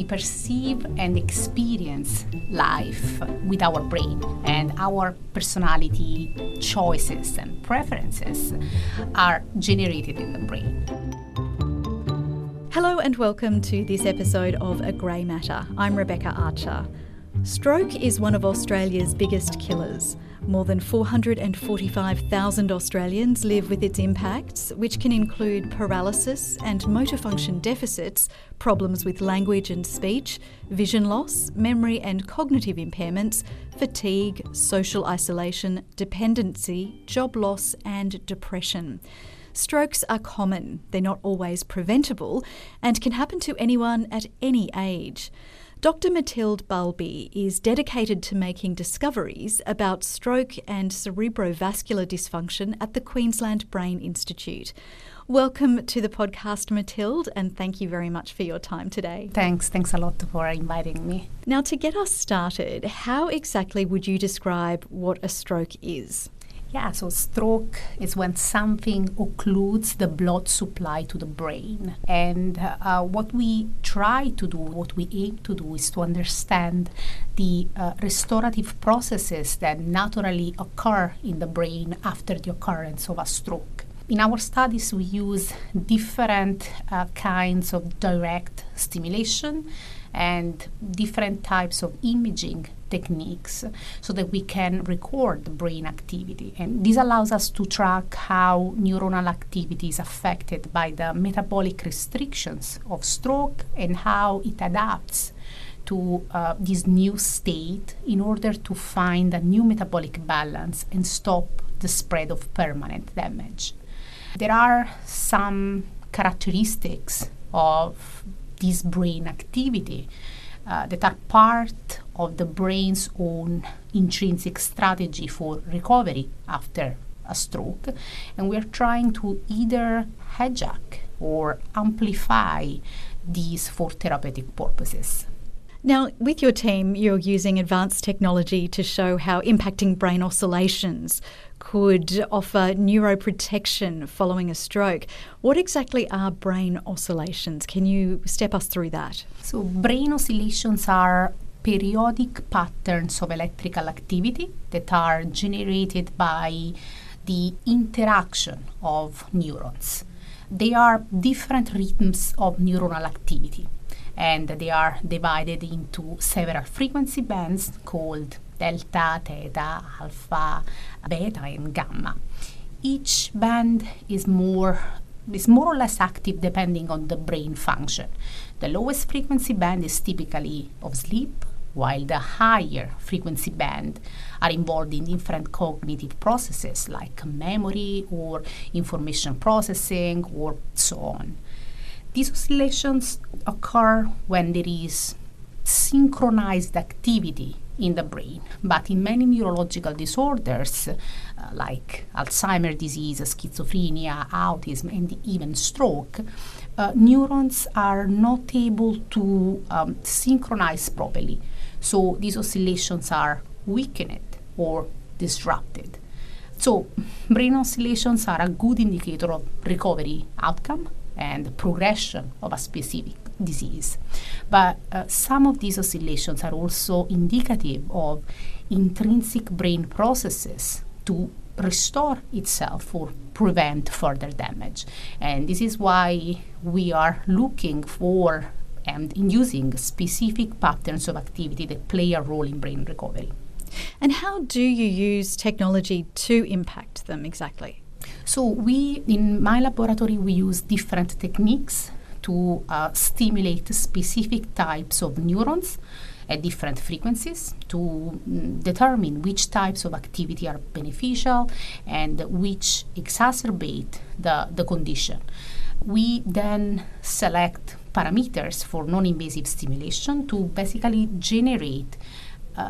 we perceive and experience life with our brain, and our personality choices and preferences are generated in the brain. Hello and welcome to this episode of A Grey Matter. I'm Rebecca Archer. Stroke is one of Australia's biggest killers. More than 445,000 Australians live with its impacts, which can include paralysis and motor function deficits, problems with language and speech, vision loss, memory and cognitive impairments, fatigue, social isolation, dependency, job loss and depression. Strokes are common, they're not always preventable, and can happen to anyone at any age. Dr. Matilda Bulby is dedicated to making discoveries about stroke and cerebrovascular dysfunction at the Queensland Brain Institute. Welcome to the podcast, Matilda, and thank you very much for your time today. Thanks a lot for inviting me. Now, to get us started, how exactly would you describe what a stroke is? Yeah, so stroke is when something occludes the blood supply to the brain. And what we try to do, what we aim to do, is to understand the restorative processes that naturally occur in the brain after the occurrence of a stroke. In our studies, we use different kinds of direct stimulation and different types of imaging techniques so that we can record the brain activity. And this allows us to track how neuronal activity is affected by the metabolic restrictions of stroke and how it adapts to this new state in order to find a new metabolic balance and stop the spread of permanent damage. There are some characteristics of this brain activity that are part of the brain's own intrinsic strategy for recovery after a stroke, and we are trying to either hijack or amplify these for therapeutic purposes. Now, with your team, you're using advanced technology to show how impacting brain oscillations could offer neuroprotection following a stroke. What exactly are brain oscillations? Can you step us through that? So brain oscillations are periodic patterns of electrical activity that are generated by the interaction of neurons. They are different rhythms of neuronal activity, and they are divided into several frequency bands called delta, theta, alpha, beta, and gamma. Each band is more or less active depending on the brain function. The lowest frequency band is typically of sleep, while the higher frequency band are involved in different cognitive processes like memory or information processing or so on. These oscillations occur when there is synchronized activity in the brain, but in many neurological disorders like Alzheimer's disease, schizophrenia, autism, and even stroke, neurons are not able to synchronize properly, so these oscillations are weakened or disrupted. So brain oscillations are a good indicator of recovery outcome and progression of a specific disease. But some of these oscillations are also indicative of intrinsic brain processes to restore itself or prevent further damage. And this is why we are looking for and inducing specific patterns of activity that play a role in brain recovery. And how do you use technology to impact them exactly? So in my laboratory, we use different techniques to stimulate specific types of neurons at different frequencies to determine which types of activity are beneficial and which exacerbate the condition. We then select parameters for non-invasive stimulation to basically generate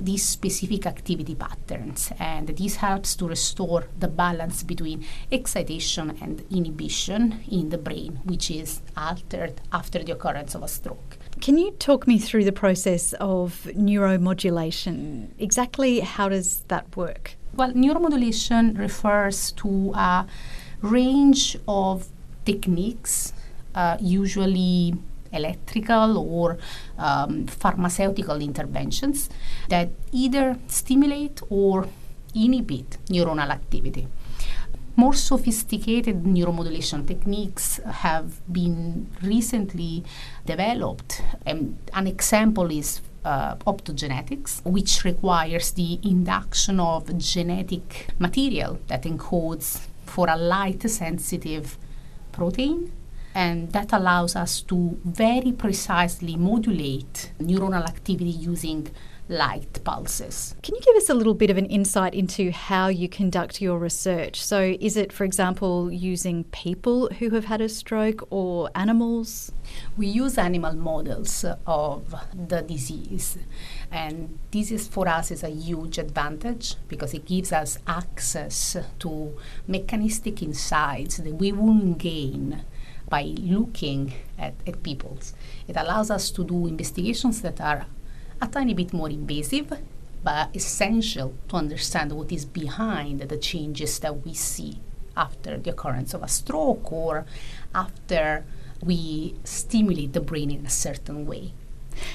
these specific activity patterns, and this helps to restore the balance between excitation and inhibition in the brain, which is altered after the occurrence of a stroke. Can you talk me through the process of neuromodulation? Exactly how does that work? Well, neuromodulation refers to a range of techniques, usually electrical or pharmaceutical interventions that either stimulate or inhibit neuronal activity. More sophisticated neuromodulation techniques have been recently developed. An example is optogenetics, which requires the induction of genetic material that encodes for a light-sensitive protein, and that allows us to very precisely modulate neuronal activity using light pulses. Can you give us a little bit of an insight into how you conduct your research? So is it, for example, using people who have had a stroke or animals? We use animal models of the disease, and this is for us is a huge advantage because it gives us access to mechanistic insights that we wouldn't gain by looking at people. It allows us to do investigations that are a tiny bit more invasive, but essential to understand what is behind the changes that we see after the occurrence of a stroke or after we stimulate the brain in a certain way.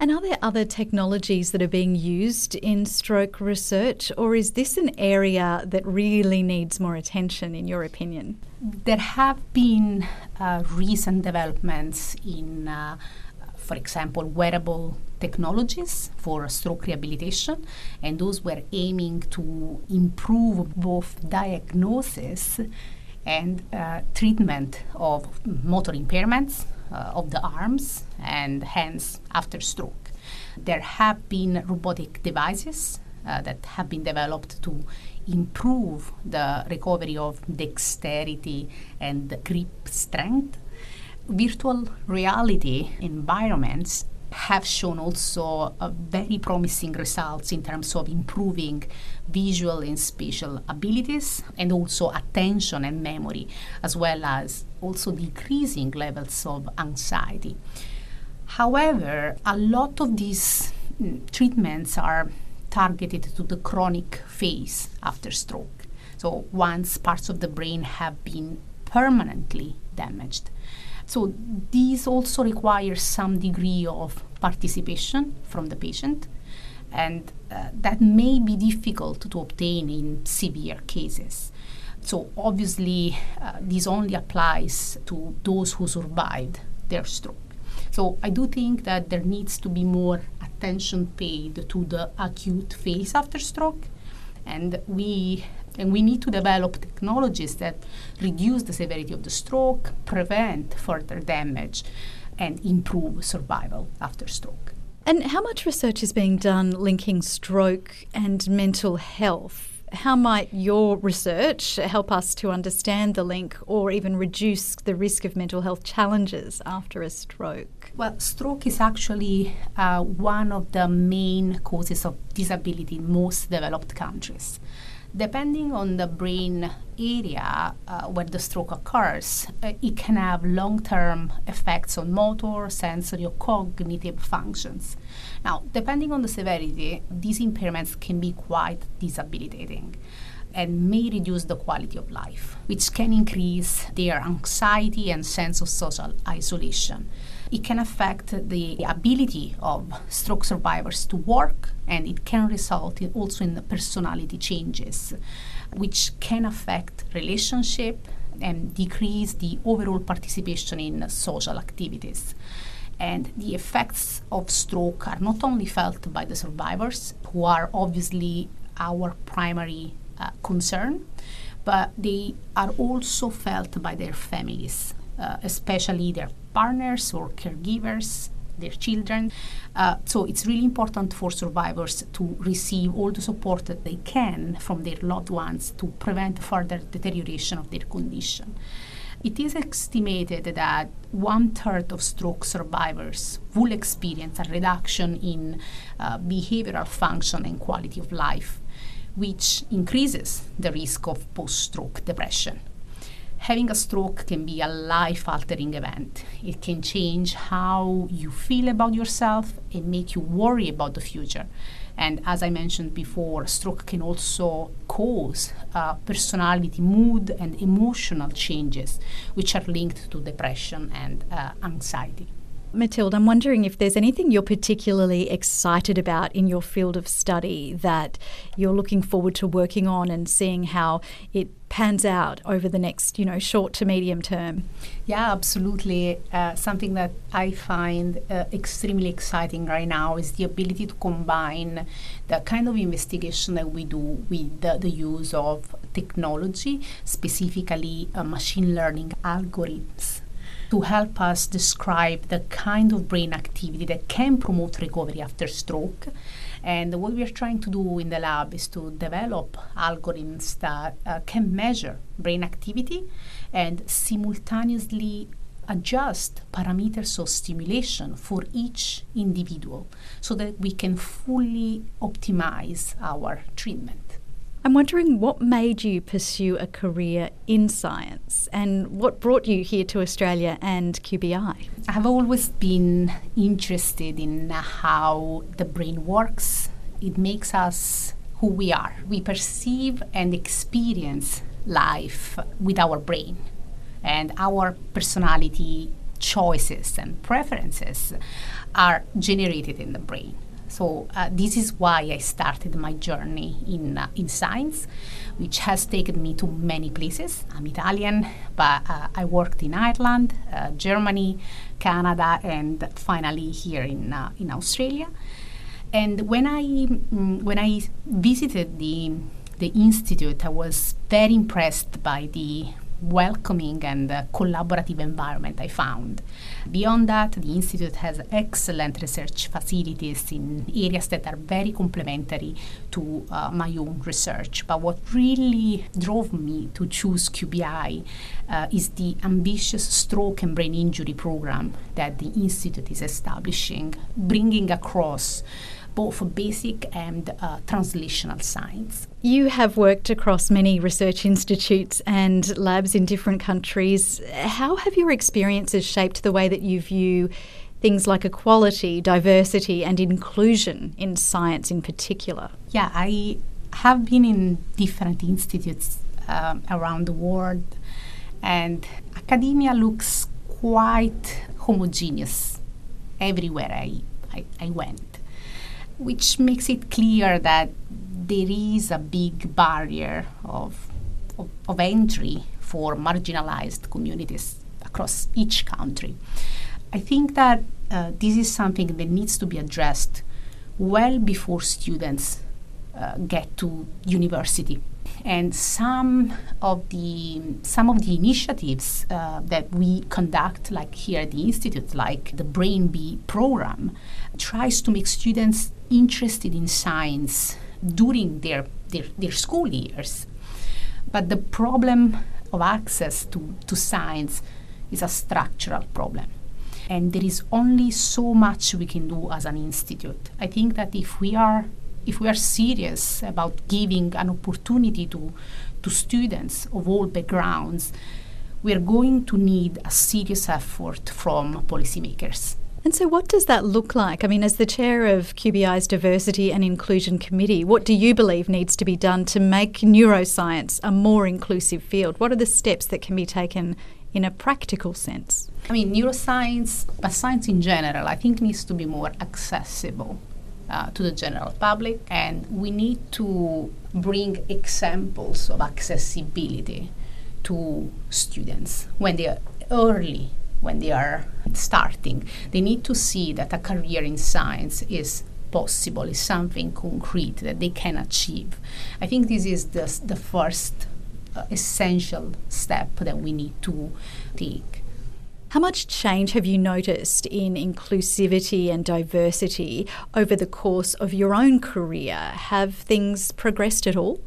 And are there other technologies that are being used in stroke research, or is this an area that really needs more attention, in your opinion? There have been recent developments in for example, wearable technologies for stroke rehabilitation, and those were aiming to improve both diagnosis and treatment of motor impairments of the arms and hands after stroke. There have been robotic devices that have been developed to improve the recovery of dexterity and grip strength. Virtual reality environments have shown also very promising results in terms of improving visual and spatial abilities and also attention and memory, as well as also decreasing levels of anxiety. However, a lot of these treatments are targeted to the chronic phase after stroke, so once parts of the brain have been permanently damaged. So these also require some degree of participation from the patient, and that may be difficult to obtain in severe cases. So obviously, this only applies to those who survived their stroke. So I do think that there needs to be more attention paid to the acute phase after stroke, and we need to develop technologies that reduce the severity of the stroke, prevent further damage, and improve survival after stroke. And how much research is being done linking stroke and mental health? How might your research help us to understand the link or even reduce the risk of mental health challenges after a stroke? Well, stroke is actually one of the main causes of disability in most developed countries. Depending on the brain area where the stroke occurs, it can have long-term effects on motor, sensory, or cognitive functions. Now, depending on the severity, these impairments can be quite debilitating and may reduce the quality of life, which can increase their anxiety and sense of social isolation. It can affect the ability of stroke survivors to work, and it can result in also in personality changes, which can affect relationship and decrease the overall participation in social activities. And the effects of stroke are not only felt by the survivors, who are obviously our primary concern, but they are also felt by their families, especially their partners or caregivers, their children. So it's really important for survivors to receive all the support that they can from their loved ones to prevent further deterioration of their condition. It is estimated that 1/3 of stroke survivors will experience a reduction in behavioral function and quality of life, which increases the risk of post-stroke depression. Having a stroke can be a life-altering event. It can change how you feel about yourself and make you worry about the future. And as I mentioned before, stroke can also cause personality, mood, and emotional changes, which are linked to depression and anxiety. Matilda, I'm wondering if there's anything you're particularly excited about in your field of study that you're looking forward to working on and seeing how it pans out over the next, short to medium term. Yeah, absolutely. Something that I find extremely exciting right now is the ability to combine the kind of investigation that we do with the use of technology, specifically machine learning algorithms, to help us describe the kind of brain activity that can promote recovery after stroke. And what we are trying to do in the lab is to develop algorithms that can measure brain activity and simultaneously adjust parameters of stimulation for each individual so that we can fully optimize our treatment. I'm wondering what made you pursue a career in science and what brought you here to Australia and QBI? I've always been interested in how the brain works. It makes us who we are. We perceive and experience life with our brain, and our personality choices and preferences are generated in the brain. So this is why I started my journey in science, which has taken me to many places. I'm Italian, but I worked in Ireland, Germany, Canada, and finally here in Australia. And when I visited the institute, I was very impressed by the welcoming and collaborative environment I found. Beyond that, the Institute has excellent research facilities in areas that are very complementary to my own research. But what really drove me to choose QBI is the ambitious stroke and brain injury program that the Institute is establishing, bringing across both basic and translational science. You have worked across many research institutes and labs in different countries. How have your experiences shaped the way that you view things like equality, diversity, and inclusion in science in particular? Yeah, I have been in different institutes around the world, and academia looks quite homogeneous everywhere I went, which makes it clear that there is a big barrier of entry for marginalized communities across each country. I think that this is something that needs to be addressed well before students get to university. And some of the initiatives that we conduct, like here at the Institute, like the Brain Bee program, tries to make students interested in science during their school years. But the problem of access to science is a structural problem. And there is only so much we can do as an institute. I think that if we are serious about giving an opportunity to students of all backgrounds, we are going to need a serious effort from policymakers. And so what does that look like? I mean, as the chair of QBI's Diversity and Inclusion Committee, what do you believe needs to be done to make neuroscience a more inclusive field? What are the steps that can be taken in a practical sense? I mean, neuroscience, but science in general, I think needs to be more accessible to the general public, and we need to bring examples of accessibility to students when they are early, when they are starting. They need to see that a career in science is possible, is something concrete that they can achieve. I think this is the first essential step that we need to take. How much change have you noticed in inclusivity and diversity over the course of your own career? Have things progressed at all?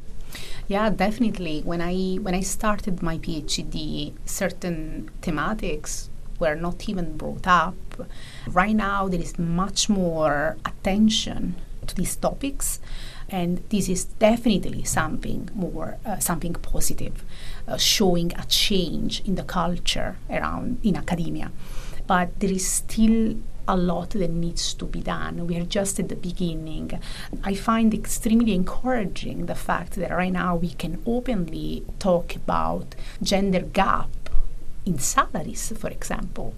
Yeah, definitely. When I started my PhD, certain thematics were not even brought up. Right now, there is much more attention to these topics, and this is definitely something more, something positive, showing a change in the culture around in academia. But there is still a lot that needs to be done. We are just at the beginning. I find extremely encouraging the fact that right now we can openly talk about gender gap in salaries, for example.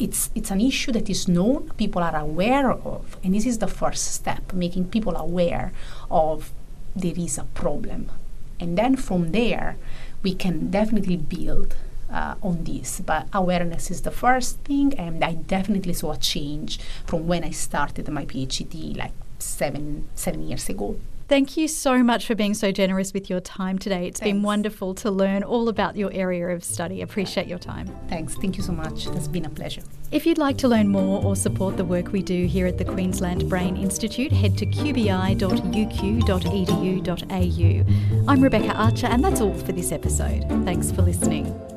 it's an issue that is known, people are aware of, and this is the first step, making people aware of there is a problem. And then from there, we can definitely build on this. But awareness is the first thing, and I definitely saw a change from when I started my PhD like seven years ago. Thank you so much for being so generous with your time today. It's been wonderful to learn all about your area of study. Appreciate your time. Thanks. Thank you so much. It's been a pleasure. If you'd like to learn more or support the work we do here at the Queensland Brain Institute, head to qbi.uq.edu.au. I'm Rebecca Archer, and that's all for this episode. Thanks for listening.